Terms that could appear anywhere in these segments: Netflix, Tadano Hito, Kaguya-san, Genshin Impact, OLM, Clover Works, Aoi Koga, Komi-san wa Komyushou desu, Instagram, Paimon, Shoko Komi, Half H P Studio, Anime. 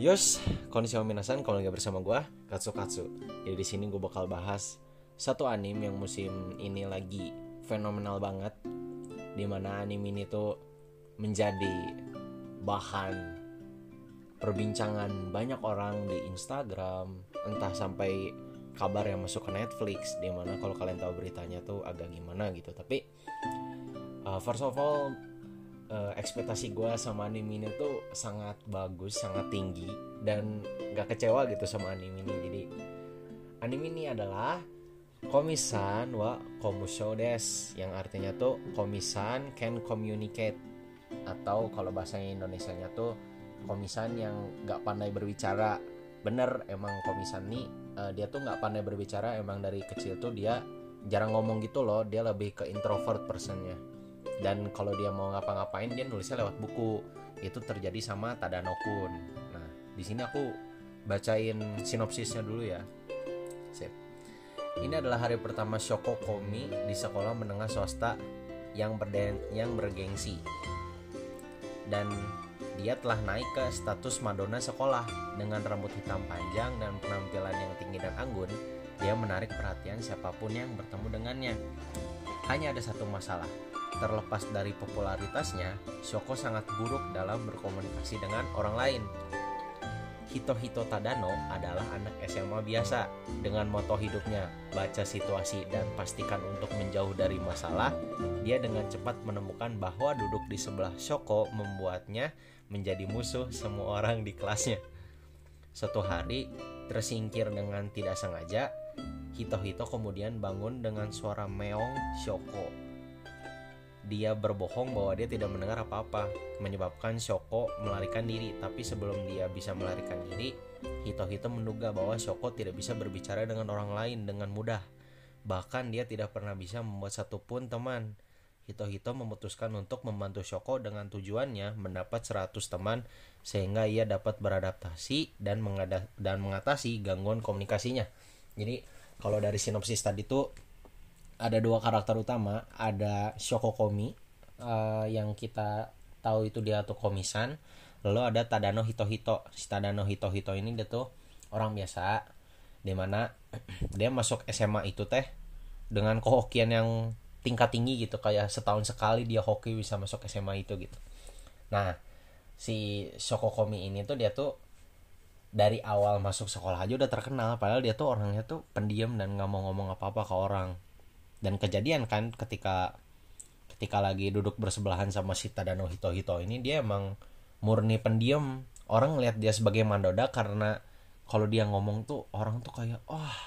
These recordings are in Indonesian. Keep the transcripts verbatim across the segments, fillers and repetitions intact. Yos, konnichiwa minasan, kalau nggak bersama gue, Katsu Katsu. Jadi di sini gue bakal bahas satu anime yang musim ini lagi fenomenal banget, dimana anime ini tuh menjadi bahan perbincangan banyak orang di Instagram, entah sampai kabar yang masuk ke Netflix, dimana kalau kalian tahu beritanya tuh agak gimana gitu. Tapi uh, first of all, Uh, ekspektasi gue sama anime ini tuh sangat bagus, sangat tinggi, dan gak kecewa gitu sama anime ini. Jadi anime ini adalah Komi-san wa Komyushou desu, yang artinya tuh Komi-san can communicate, atau kalau bahasa Indonesianya tuh Komi-san yang gak pandai berbicara. Bener, emang Komi-san nih uh, dia tuh gak pandai berbicara. Emang dari kecil tuh dia jarang ngomong gitu loh, dia lebih ke introvert personnya. Dan kalau dia mau ngapa-ngapain, dia nulisnya lewat buku. Itu terjadi sama Tadano kun. Nah, di sini aku bacain sinopsisnya dulu ya. Sip. Ini adalah hari pertama Shoko Komi di sekolah menengah swasta yang berden- yang bergengsi. Dan dia telah naik ke status Madonna sekolah. Dengan rambut hitam panjang dan penampilan yang tinggi dan anggun, dia menarik perhatian siapapun yang bertemu dengannya. Hanya ada satu masalah. Terlepas dari popularitasnya, Shoko sangat buruk dalam berkomunikasi dengan orang lain. Hito-Hito Tadano adalah anak S M A biasa dengan moto hidupnya, baca situasi dan pastikan untuk menjauh dari masalah. Dia dengan cepat menemukan bahwa duduk di sebelah Shoko membuatnya menjadi musuh semua orang di kelasnya. Suatu hari, tersingkir dengan tidak sengaja, Hito-Hito kemudian bangun dengan suara meong Shoko. Dia berbohong bahwa dia tidak mendengar apa-apa, menyebabkan Shoko melarikan diri. Tapi sebelum dia bisa melarikan diri, Hito-Hito menduga bahwa Shoko tidak bisa berbicara dengan orang lain dengan mudah. Bahkan dia tidak pernah bisa membuat satupun teman. Hito-Hito memutuskan untuk membantu Shoko dengan tujuannya mendapat seratus teman, sehingga ia dapat beradaptasi dan, mengada- dan mengatasi gangguan komunikasinya. Jadi kalau dari sinopsis tadi tuh ada dua karakter utama, ada Shoko Komi uh, yang kita tahu itu dia tuh Komi-san, lalu ada Tadano Hito-Hito. Si Tadano Hito-Hito ini dia tuh orang biasa, dimana dia masuk S M A itu teh dengan kehokian yang tingkat tinggi gitu, kayak setahun sekali dia hoki bisa masuk S M A itu gitu. Nah, si Shoko Komi ini tuh dia tuh dari awal masuk sekolah aja udah terkenal, padahal dia tuh orangnya tuh pendiam dan nggak mau ngomong apa-apa ke orang. Dan kejadian kan ketika ketika lagi duduk bersebelahan sama si Tadano Hito-Hito ini, dia emang murni pendiam. Orang ngelihat dia sebagai mandoda karena kalau dia ngomong tuh orang tuh kayak wah, oh,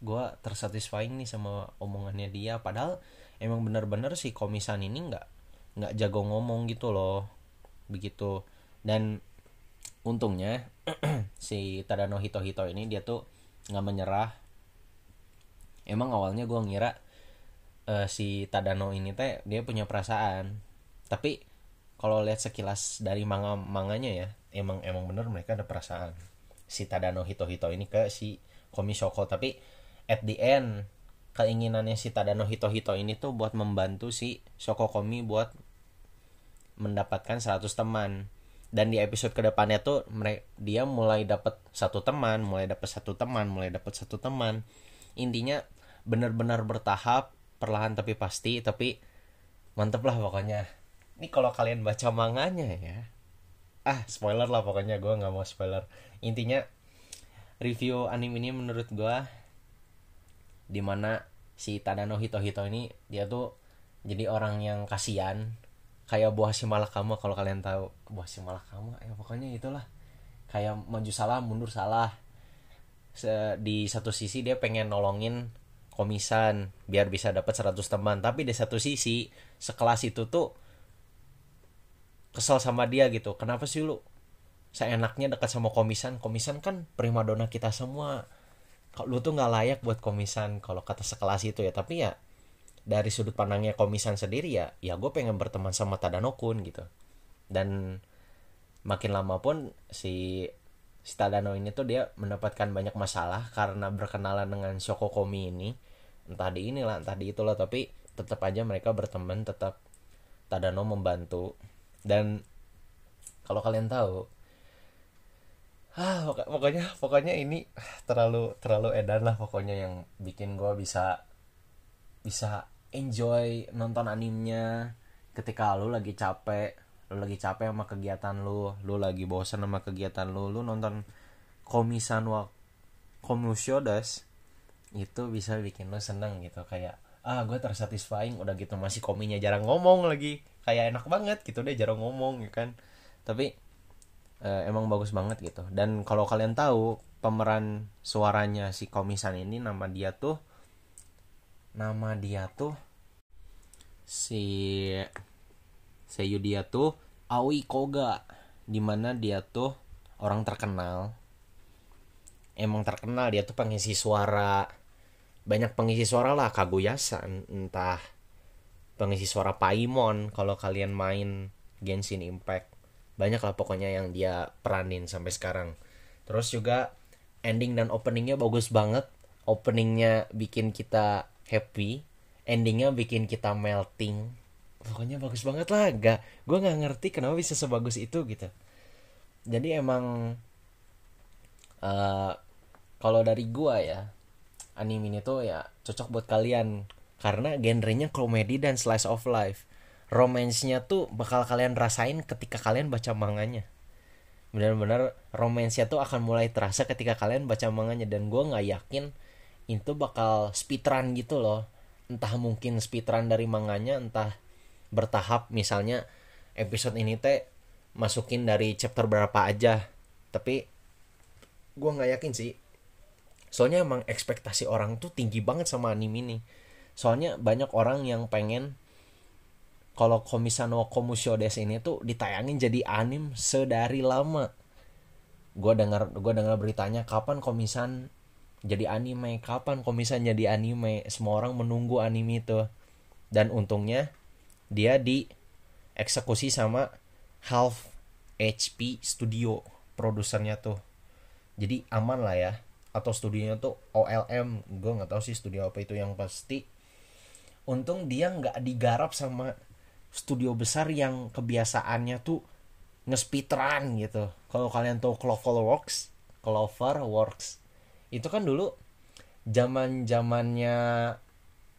gue tersatisfying nih sama omongannya dia. Padahal emang benar-benar si Komi-san ini nggak nggak jago ngomong gitu loh, begitu. Dan untungnya si Tadano Hito-Hito ini dia tuh nggak menyerah. Emang awalnya gue ngira uh, si Tadano ini teh dia punya perasaan, tapi kalau lihat sekilas dari manga-manganya ya, emang emang bener mereka ada perasaan, si Tadano Hito-Hito ini ke si Komi Shoko. Tapi at the end keinginannya si Tadano Hito-Hito ini tuh buat membantu si Shoko Komi buat mendapatkan seratus teman. Dan di episode kedepannya tuh dia mulai dapat satu teman, mulai dapat satu teman, mulai dapat satu teman. Intinya benar-benar bertahap, perlahan tapi pasti, tapi mantep lah pokoknya. Ini kalau kalian baca manganya ya, ah spoiler lah pokoknya, gue nggak mau spoiler. Intinya review anime ini menurut gue, dimana si Tadano Hito-Hito ini dia tuh jadi orang yang kasian, kayak buah si malakama kalau kalian tahu buah si malakama ya, pokoknya itulah, kayak maju salah mundur salah. Di satu sisi dia pengen nolongin Komi-san biar bisa dapat seratus teman, tapi di satu sisi sekelas itu tuh kesel sama dia gitu. Kenapa sih lu seenaknya dekat sama Komi-san? Komi-san kan primadona kita semua. Lu tuh nggak layak buat Komi-san, kalau kata sekelas itu ya. Tapi ya dari sudut pandangnya Komi-san sendiri ya, ya gue pengen berteman sama Tadano-kun gitu. Dan makin lama pun si Si Tadano ini tuh dia mendapatkan banyak masalah karena berkenalan dengan Shoko Komi ini. Entah di inilah, entah di itulah, tapi tetap aja mereka berteman, tetap Tadano membantu. Dan kalau kalian tahu, ah pokoknya pokoknya ini terlalu terlalu edan lah pokoknya, yang bikin gue bisa bisa enjoy nonton animenya ketika lu lagi capek lu lagi capek sama kegiatan lu lu lagi bosan sama kegiatan lu lu nonton Komi-san wa Komyushou desu itu bisa bikin lu seneng gitu, kayak ah gue tersatisfying udah gitu. Masih Kominya jarang ngomong lagi, kayak enak banget gitu deh, jarang ngomong ya kan, tapi Uh, emang bagus banget gitu. Dan kalau kalian tahu pemeran suaranya si Komi-san ini, nama dia tuh nama dia tuh si seiyu dia tuh Aoi Koga, dimana dia tuh orang terkenal, emang terkenal. Dia tuh pengisi suara, banyak pengisi suara lah, Kaguya-san, entah pengisi suara Paimon kalau kalian main Genshin Impact, banyak lah pokoknya yang dia peranin sampai sekarang. Terus juga ending dan openingnya bagus banget. Openingnya bikin kita happy, endingnya bikin kita melting. Pokoknya bagus banget lah. Gak, gue nggak ngerti kenapa bisa sebagus itu gitu. Jadi emang uh, kalau dari gue ya, anime ini tuh ya cocok buat kalian karena genrenya komedi dan slice of life. Romance-nya tuh bakal kalian rasain ketika kalian baca manganya. Benar-benar romance-nya tuh akan mulai terasa ketika kalian baca manganya. Dan gue gak yakin itu bakal speedrun gitu loh. Entah mungkin speedrun dari manganya, entah bertahap. Misalnya episode ini teh masukin dari chapter berapa aja. Tapi gue gak yakin sih. Soalnya emang ekspektasi orang tuh tinggi banget sama anime ini. Soalnya banyak orang yang pengen kalau Komi-san wa Komyushou desu ini tuh ditayangin jadi anim sedari lama. Gue dengar gue dengar beritanya, kapan Komi-san jadi anime, kapan Komi-san jadi anime. Semua orang menunggu anime itu. Dan untungnya dia dieksekusi sama Half H P Studio, produsernya tuh. Jadi aman lah ya. Atau studionya tuh O L M, gue nggak tahu sih studio apa itu. Yang pasti untung dia nggak digarap sama studio besar yang kebiasaannya tuh nge-speedrun gitu. Kalau kalian tahu Clover Works, Clover Works. Itu kan dulu zaman-zamannya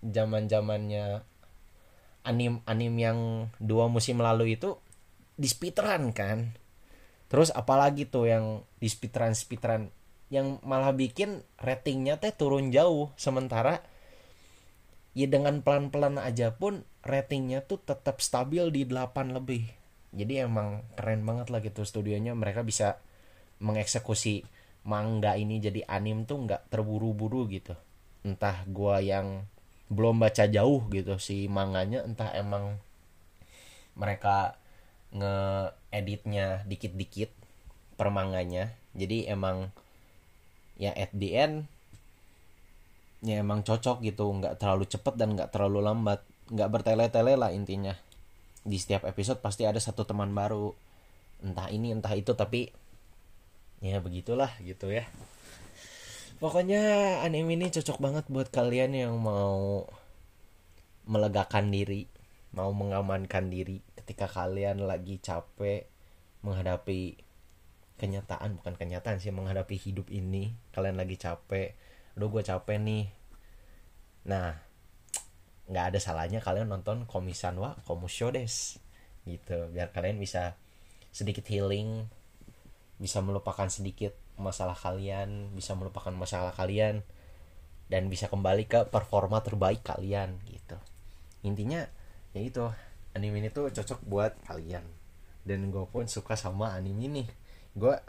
zaman-zamannya anim-anim yang dua musim lalu itu di speedrun kan. Terus apalagi tuh yang di speedrun-speedrun yang malah bikin ratingnya teh turun jauh, sementara ya dengan pelan-pelan aja pun ratingnya tuh tetap stabil di delapan lebih. Jadi emang keren banget lah gitu studionya. Mereka bisa mengeksekusi manga ini jadi anim tuh gak terburu-buru gitu. Entah gua yang belum baca jauh gitu si manganya, entah emang mereka nge-editnya dikit-dikit per manganya. Jadi emang ya at the end ya emang cocok gitu, nggak terlalu cepat dan nggak terlalu lambat, nggak bertele-tele lah intinya. Di setiap episode pasti ada satu teman baru, entah ini entah itu, tapi ya begitulah gitu ya. Pokoknya anime ini cocok banget buat kalian yang mau melegakan diri, mau mengamankan diri ketika kalian lagi capek menghadapi kenyataan, bukan kenyataan sih, menghadapi hidup ini. Kalian lagi capek, aduh gue capek nih. Nah, gak ada salahnya kalian nonton Komi-san wa Komyushou desu gitu, biar kalian bisa sedikit healing, bisa melupakan sedikit masalah kalian, bisa melupakan masalah kalian, dan bisa kembali ke performa terbaik kalian gitu. Intinya ya itu, anime ini tuh cocok buat kalian. Dan gue pun suka sama anime ini. Gue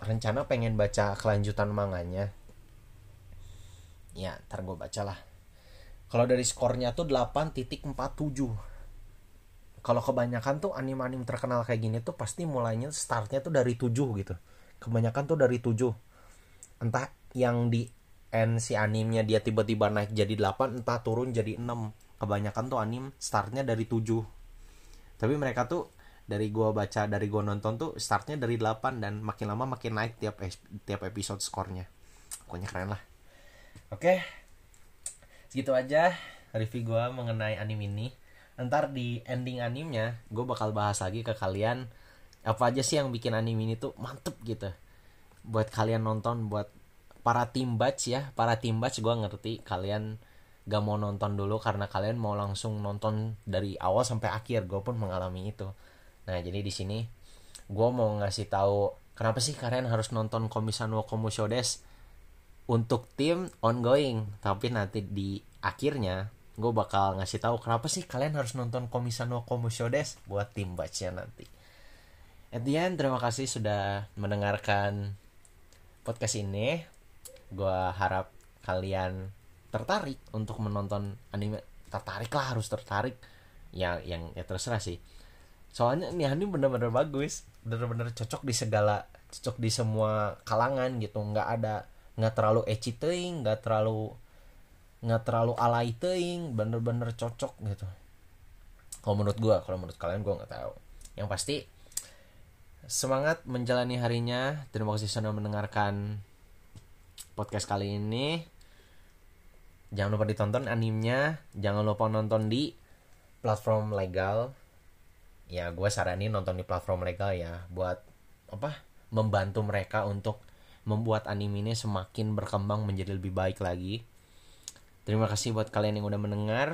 rencana pengen baca kelanjutan manganya. Ya, ntar gue baca lah. Kalau dari skornya tuh delapan koma empat tujuh. Kalau kebanyakan tuh anime-anime terkenal kayak gini tuh pasti mulainya startnya tuh dari tujuh gitu. Kebanyakan tuh dari tujuh. Entah yang di end si animenya dia tiba-tiba naik jadi delapan, entah turun jadi enam. Kebanyakan tuh anime startnya dari tujuh. Tapi mereka tuh dari gue baca, dari gue nonton tuh startnya dari delapan. Dan makin lama makin naik tiap, tiap episode skornya. Pokoknya keren lah. Oke, okay. Segitu aja review gue mengenai anime ini. Ntar di ending animenya gue bakal bahas lagi ke kalian apa aja sih yang bikin anime ini tuh mantep gitu. buat kalian nonton, buat para timbatch ya, para timbatch gue ngerti kalian gak mau nonton dulu karena kalian mau langsung nonton dari awal sampai akhir. Gue pun mengalami itu. Nah jadi di sini gue mau ngasih tahu kenapa sih kalian harus nonton Komi-san wa Komyushou desu untuk tim ongoing. Tapi nanti di akhirnya gue bakal ngasih tahu kenapa sih kalian harus nonton Komi-san wa Komyushou desu buat tim batchnya nanti. At the end, terima kasih sudah mendengarkan podcast ini. Gua harap kalian tertarik untuk menonton anime. Tertarik lah, harus tertarik. Ya, yang ya terserah sih. Soalnya ini anime bener-bener bagus, bener-bener cocok di segala, cocok di semua kalangan gitu. Nggak ada, nggak terlalu ecchi teuing, nggak terlalu, nggak terlalu alay teuing, bener-bener cocok gitu. Kalau menurut gua, kalau menurut kalian gua nggak tahu. Yang pasti semangat menjalani harinya. Terima kasih sudah mendengarkan podcast kali ini. Jangan lupa ditonton animenya. Jangan lupa nonton di platform legal. Ya, gue saranin nonton di platform legal ya, buat apa? Membantu mereka untuk membuat anime ini semakin berkembang menjadi lebih baik lagi. Terima kasih buat kalian yang udah mendengar.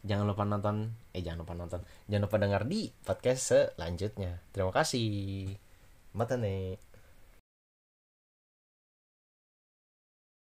Jangan lupa nonton, eh jangan lupa nonton, jangan lupa dengar di podcast selanjutnya. Terima kasih. Mata nih.